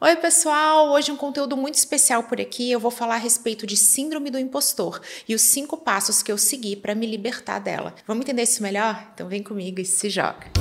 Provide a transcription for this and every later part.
Oi pessoal, hoje um conteúdo muito especial por aqui. Eu vou falar a respeito de síndrome do impostor e os 5 passos que eu segui para me libertar dela. Vamos entender isso melhor? Então vem comigo e se joga.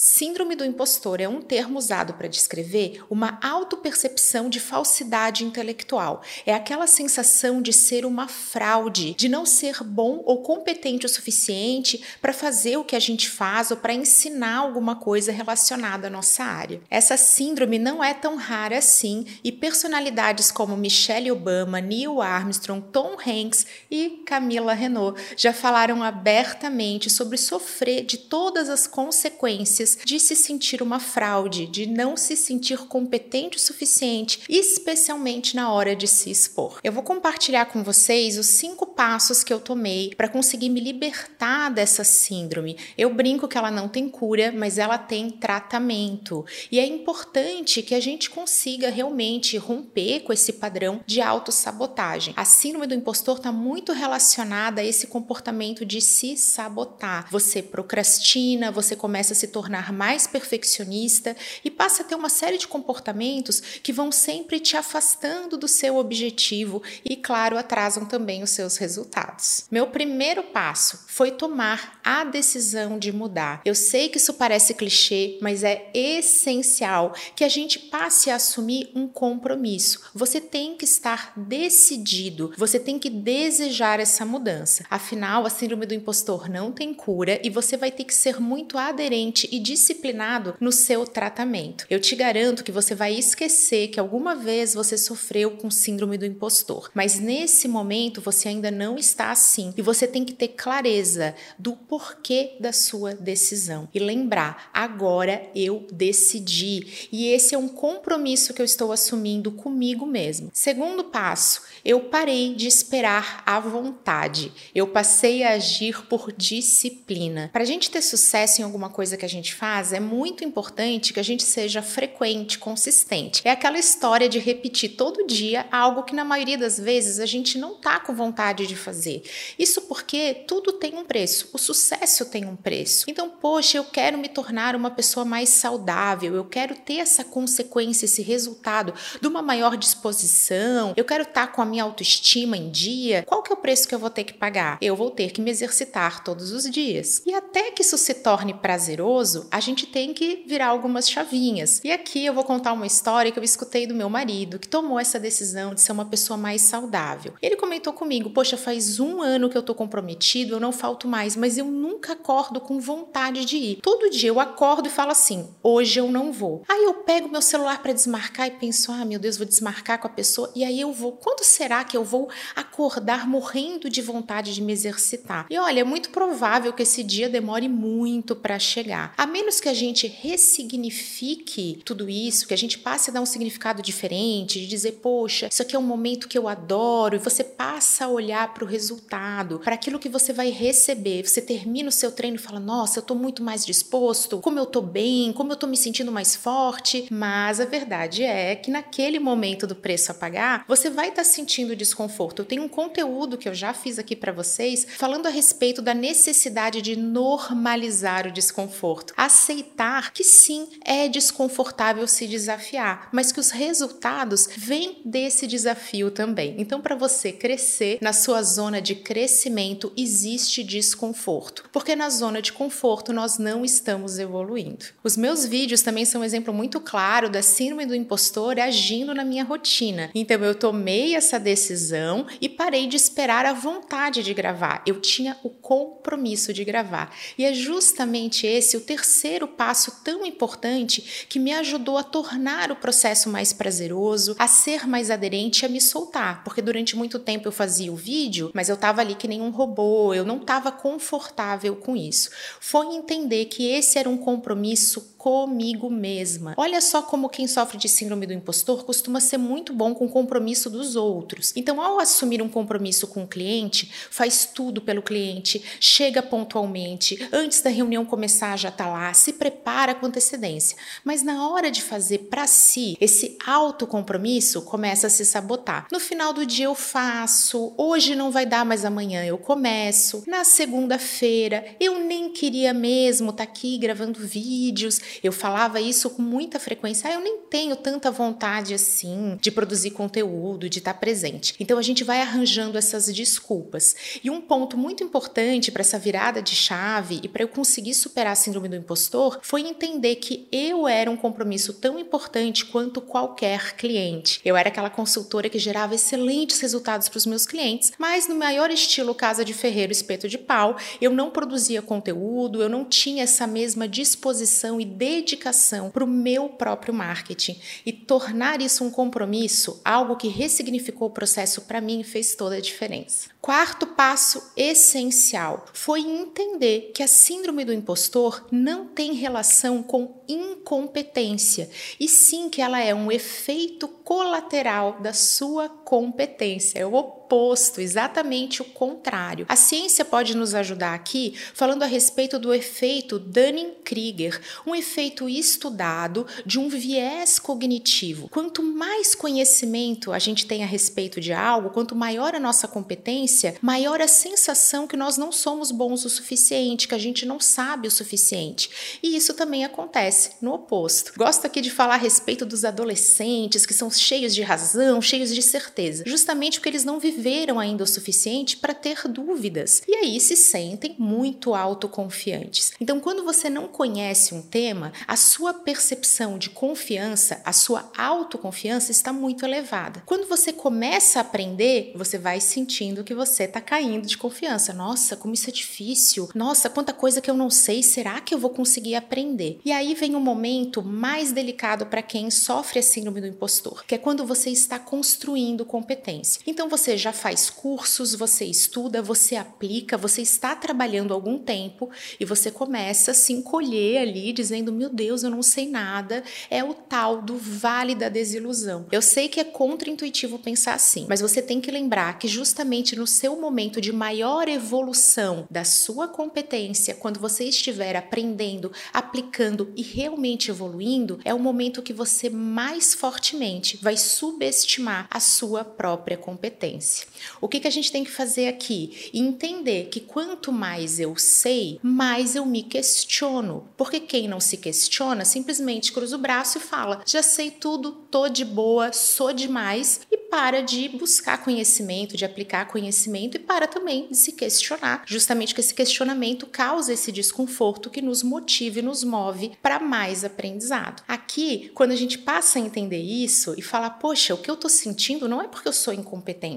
Síndrome do impostor é um termo usado para descrever uma autopercepção de falsidade intelectual. É aquela sensação de ser uma fraude, de não ser bom ou competente o suficiente para fazer o que a gente faz ou para ensinar alguma coisa relacionada à nossa área. Essa síndrome não é tão rara assim e personalidades como Michelle Obama, Neil Armstrong, Tom Hanks e Camila Renault já falaram abertamente sobre sofrer de todas as consequências de se sentir uma fraude, de não se sentir competente o suficiente, especialmente na hora de se expor. Eu vou compartilhar com vocês os 5 passos que eu tomei para conseguir me libertar dessa síndrome. Eu brinco que ela não tem cura, mas ela tem tratamento. E é importante que a gente consiga realmente romper com esse padrão de autossabotagem. A síndrome do impostor está muito relacionada a esse comportamento de se sabotar. Você procrastina, você começa a se tornar mais perfeccionista e passa a ter uma série de comportamentos que vão sempre te afastando do seu objetivo e, claro, atrasam também os seus resultados. Meu primeiro passo foi tomar a decisão de mudar. Eu sei que isso parece clichê, mas é essencial que a gente passe a assumir um compromisso. Você tem que estar decidido, você tem que desejar essa mudança. Afinal, a síndrome do impostor não tem cura e você vai ter que ser muito aderente e disciplinado no seu tratamento. Eu te garanto que você vai esquecer que alguma vez você sofreu com síndrome do impostor, mas nesse momento você ainda não está assim e você tem que ter clareza do porquê da sua decisão e lembrar, agora eu decidi e esse é um compromisso que eu estou assumindo comigo mesmo. Segundo passo, eu parei de esperar à vontade, eu passei a agir por disciplina. Para a gente ter sucesso em alguma coisa que a gente faz, é muito importante que a gente seja frequente, consistente. É aquela história de repetir todo dia algo que na maioria das vezes a gente não tá com vontade de fazer. Isso porque tudo tem um preço, o sucesso tem um preço. Então, poxa, eu quero me tornar uma pessoa mais saudável, eu quero ter essa consequência, esse resultado de uma maior disposição, eu quero estar com a minha autoestima em dia. Qual que é o preço que eu vou ter que pagar? Eu vou ter que me exercitar todos os dias. E até que isso se torne prazeroso, a gente tem que virar algumas chavinhas. E aqui eu vou contar uma história que eu escutei do meu marido, que tomou essa decisão de ser uma pessoa mais saudável. Ele comentou comigo, poxa, faz um ano que eu tô comprometido, eu não falto mais, mas eu nunca acordo com vontade de ir. Todo dia eu acordo e falo assim, hoje eu não vou. Aí eu pego meu celular para desmarcar e penso, ah, meu Deus, vou desmarcar com a pessoa, e aí eu vou. Quando será que eu vou acordar morrendo de vontade de me exercitar? E olha, é muito provável que esse dia demore muito para chegar. A menos que a gente ressignifique tudo isso, que a gente passe a dar um significado diferente, de dizer, poxa, isso aqui é um momento que eu adoro, e você passa a olhar para o resultado, para aquilo que você vai receber. Você termina o seu treino e fala, nossa, eu tô muito mais disposto, como eu tô bem, como eu tô me sentindo mais forte. Mas a verdade é que naquele momento do preço a pagar, você vai estar sentindo desconforto. Eu tenho um conteúdo que eu já fiz aqui para vocês, falando a respeito da necessidade de normalizar o desconforto. Aceitar que sim, é desconfortável se desafiar, mas que os resultados vêm desse desafio também. Então, para você crescer, na sua zona de crescimento existe desconforto, porque na zona de conforto nós não estamos evoluindo. Os meus vídeos também são um exemplo muito claro da síndrome do impostor agindo na minha rotina. Então, eu tomei essa decisão e parei de esperar a vontade de gravar. Eu tinha o compromisso de gravar. E é justamente esse o terceiro passo tão importante que me ajudou a tornar o processo mais prazeroso, a ser mais aderente e a me soltar, porque durante muito tempo eu fazia o vídeo, mas eu estava ali que nem um robô, eu não estava confortável com isso. Foi entender que esse era um compromisso comigo mesma. Olha só como quem sofre de síndrome do impostor costuma ser muito bom com o compromisso dos outros. Então, ao assumir um compromisso com o cliente, faz tudo pelo cliente, chega pontualmente, antes da reunião começar já tá lá, se prepara com antecedência. Mas na hora de fazer para si, esse autocompromisso começa a se sabotar. No final do dia eu faço, hoje não vai dar, mas amanhã eu começo. Na segunda-feira eu nem queria mesmo estar aqui gravando vídeos, eu falava isso com muita frequência, eu nem tenho tanta vontade assim de produzir conteúdo, de estar presente. Então a gente vai arranjando essas desculpas. E um ponto muito importante para essa virada de chave e para eu conseguir superar a síndrome do impostor foi entender que eu era um compromisso tão importante quanto qualquer cliente. Eu era aquela consultora que gerava excelentes resultados para os meus clientes, mas no maior estilo casa de ferreiro, espeto de pau, eu não produzia conteúdo, eu não tinha essa mesma disposição e dedicação para o meu próprio marketing. E tornar isso um compromisso, algo que ressignificou o processo para mim, fez toda a diferença. Quarto passo essencial foi entender que a síndrome do impostor não tem relação com incompetência, e sim que ela é um efeito colateral da sua competência. Eu vou oposto, exatamente o contrário. A ciência pode nos ajudar aqui falando a respeito do efeito Dunning-Kruger, um efeito estudado de um viés cognitivo. Quanto mais conhecimento a gente tem a respeito de algo, quanto maior a nossa competência, maior a sensação que nós não somos bons o suficiente, que a gente não sabe o suficiente. E isso também acontece no oposto. Gosto aqui de falar a respeito dos adolescentes que são cheios de razão, cheios de certeza, justamente porque eles não viveram ainda o suficiente para ter dúvidas e aí se sentem muito autoconfiantes. Então, quando você não conhece um tema, a sua percepção de confiança, a sua autoconfiança está muito elevada. Quando você começa a aprender, você vai sentindo que você está caindo de confiança. Nossa, como isso é difícil. Nossa, quanta coisa que eu não sei. Será que eu vou conseguir aprender? E aí vem um momento mais delicado para quem sofre a síndrome do impostor, que é quando você está construindo competência. Então, você já faz cursos, você estuda, você aplica, você está trabalhando algum tempo e você começa a se encolher ali dizendo, meu Deus, eu não sei nada. É o tal do vale da desilusão. Eu sei que é contraintuitivo pensar assim, mas você tem que lembrar que justamente no seu momento de maior evolução da sua competência, quando você estiver aprendendo, aplicando e realmente evoluindo, é o momento que você mais fortemente vai subestimar a sua própria competência. O que a gente tem que fazer aqui? Entender que quanto mais eu sei, mais eu me questiono. Porque quem não se questiona, simplesmente cruza o braço e fala, já sei tudo, tô de boa, sou demais, e para de buscar conhecimento, de aplicar conhecimento e para também de se questionar. Justamente que esse questionamento causa esse desconforto que nos motiva e nos move para mais aprendizado. Aqui, quando a gente passa a entender isso e falar, poxa, o que eu tô sentindo não é porque eu sou incompetente.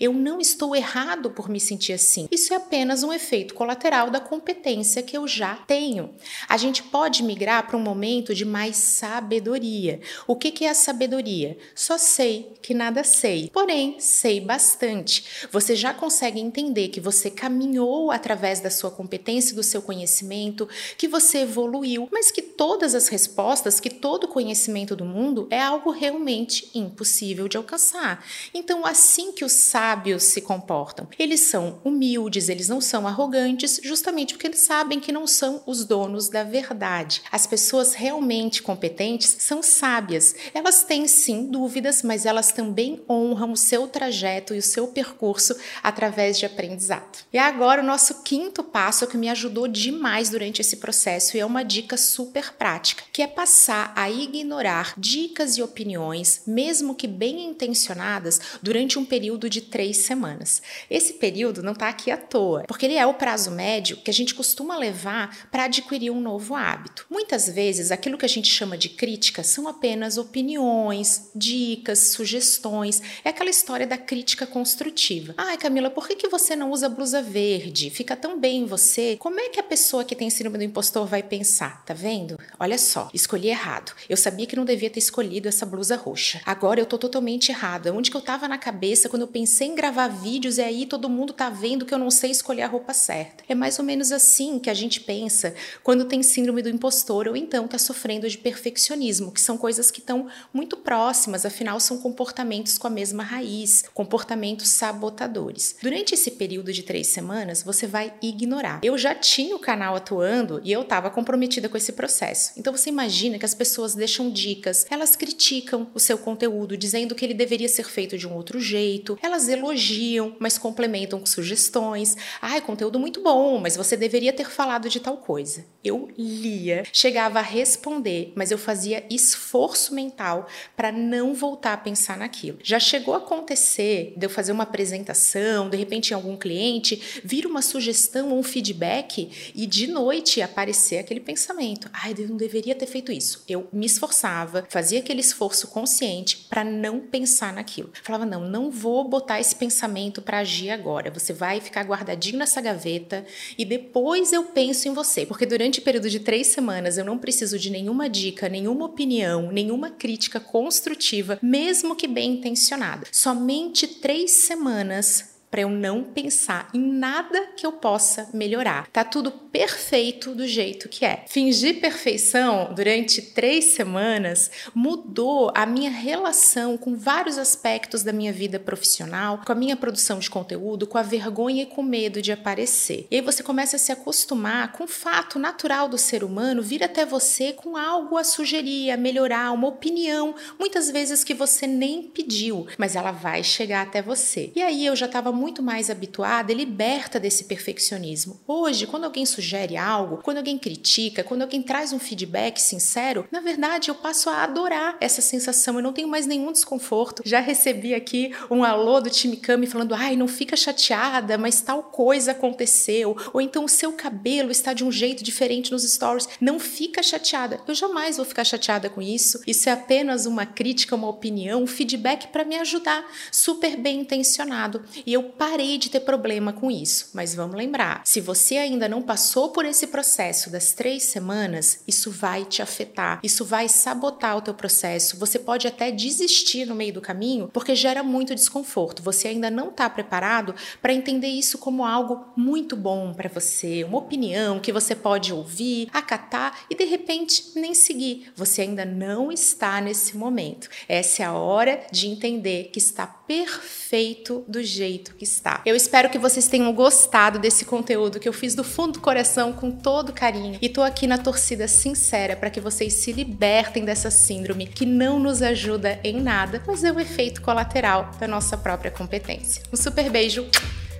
Eu não estou errado por me sentir assim. Isso é apenas um efeito colateral da competência que eu já tenho. A gente pode migrar para um momento de mais sabedoria. O que é a sabedoria? Só sei que nada sei, porém sei bastante. Você já consegue entender que você caminhou através da sua competência e do seu conhecimento, que você evoluiu, mas que todas as respostas, que todo conhecimento do mundo é algo realmente impossível de alcançar. Então, assim que os sábios se comportam. Eles são humildes, eles não são arrogantes, justamente porque eles sabem que não são os donos da verdade. As pessoas realmente competentes são sábias. Elas têm sim dúvidas, mas elas também honram o seu trajeto e o seu percurso através de aprendizado. E agora o nosso quinto passo, que me ajudou demais durante esse processo e é uma dica super prática, que é passar a ignorar dicas e opiniões, mesmo que bem intencionadas, durante um período de 3 semanas. Esse período não está aqui à toa, porque ele é o prazo médio que a gente costuma levar para adquirir um novo hábito. Muitas vezes, aquilo que a gente chama de crítica são apenas opiniões, dicas, sugestões. É aquela história da crítica construtiva. Ai, Camila, por que você não usa blusa verde? Fica tão bem em você. Como é que a pessoa que tem síndrome do impostor vai pensar? Tá vendo? Olha só, escolhi errado. Eu sabia que não devia ter escolhido essa blusa roxa. Agora eu tô totalmente errada. Onde que eu tava na cabeça quando eu pensei em gravar vídeos e aí todo mundo tá vendo que eu não sei escolher a roupa certa? É mais ou menos assim que a gente pensa quando tem síndrome do impostor ou então tá sofrendo de perfeccionismo, que são coisas que estão muito próximas, afinal são comportamentos com a mesma raiz, comportamentos sabotadores. Durante esse período de 3 semanas, você vai ignorar. Eu já tinha o canal atuando e eu tava comprometida com esse processo. Então você imagina que as pessoas deixam dicas, elas criticam o seu conteúdo, dizendo que ele deveria ser feito de um outro jeito, elas elogiam, mas complementam com sugestões. Ai, conteúdo muito bom, mas você deveria ter falado de tal coisa. Eu lia, chegava a responder, mas eu fazia esforço mental para não voltar a pensar naquilo. Já chegou a acontecer de eu fazer uma apresentação, de repente em algum cliente, vir uma sugestão ou um feedback e de noite aparecer aquele pensamento. Ai, eu não deveria ter feito isso. Eu me esforçava, fazia aquele esforço consciente para não pensar naquilo. Falava, não vou botar esse pensamento para agir agora. Você vai ficar guardadinho nessa gaveta e depois eu penso em você. Porque durante o período de 3 semanas eu não preciso de nenhuma dica, nenhuma opinião, nenhuma crítica construtiva, mesmo que bem intencionada. Somente 3 semanas para eu não pensar em nada que eu possa melhorar. Tá tudo perfeito do jeito que é. Fingir perfeição durante 3 semanas mudou a minha relação com vários aspectos da minha vida profissional, com a minha produção de conteúdo, com a vergonha e com o medo de aparecer. E aí você começa a se acostumar com o fato natural do ser humano vir até você com algo a sugerir, a melhorar, uma opinião, muitas vezes que você nem pediu, mas ela vai chegar até você. E aí eu já estava muito mais habituada e liberta desse perfeccionismo. Hoje, quando alguém sugere algo, quando alguém critica, quando alguém traz um feedback sincero, na verdade eu passo a adorar essa sensação, eu não tenho mais nenhum desconforto. Já recebi aqui um alô do Timicami falando, ai, não fica chateada, mas tal coisa aconteceu, ou então o seu cabelo está de um jeito diferente nos stories, não fica chateada. Eu jamais vou ficar chateada com isso, isso é apenas uma crítica, uma opinião, um feedback para me ajudar, super bem intencionado. E eu parei de ter problema com isso. Mas vamos lembrar, se você ainda não passou por esse processo das 3 semanas, isso vai te afetar, isso vai sabotar o teu processo, você pode até desistir no meio do caminho, porque gera muito desconforto, você ainda não está preparado para entender isso como algo muito bom para você, uma opinião que você pode ouvir, acatar e de repente nem seguir, você ainda não está nesse momento. Essa é a hora de entender que está perfeito do jeito que está. Eu espero que vocês tenham gostado desse conteúdo que eu fiz do fundo do coração com todo carinho e tô aqui na torcida sincera para que vocês se libertem dessa síndrome que não nos ajuda em nada, mas é um efeito colateral da nossa própria competência. Um super beijo,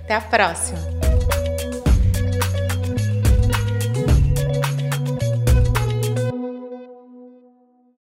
até a próxima!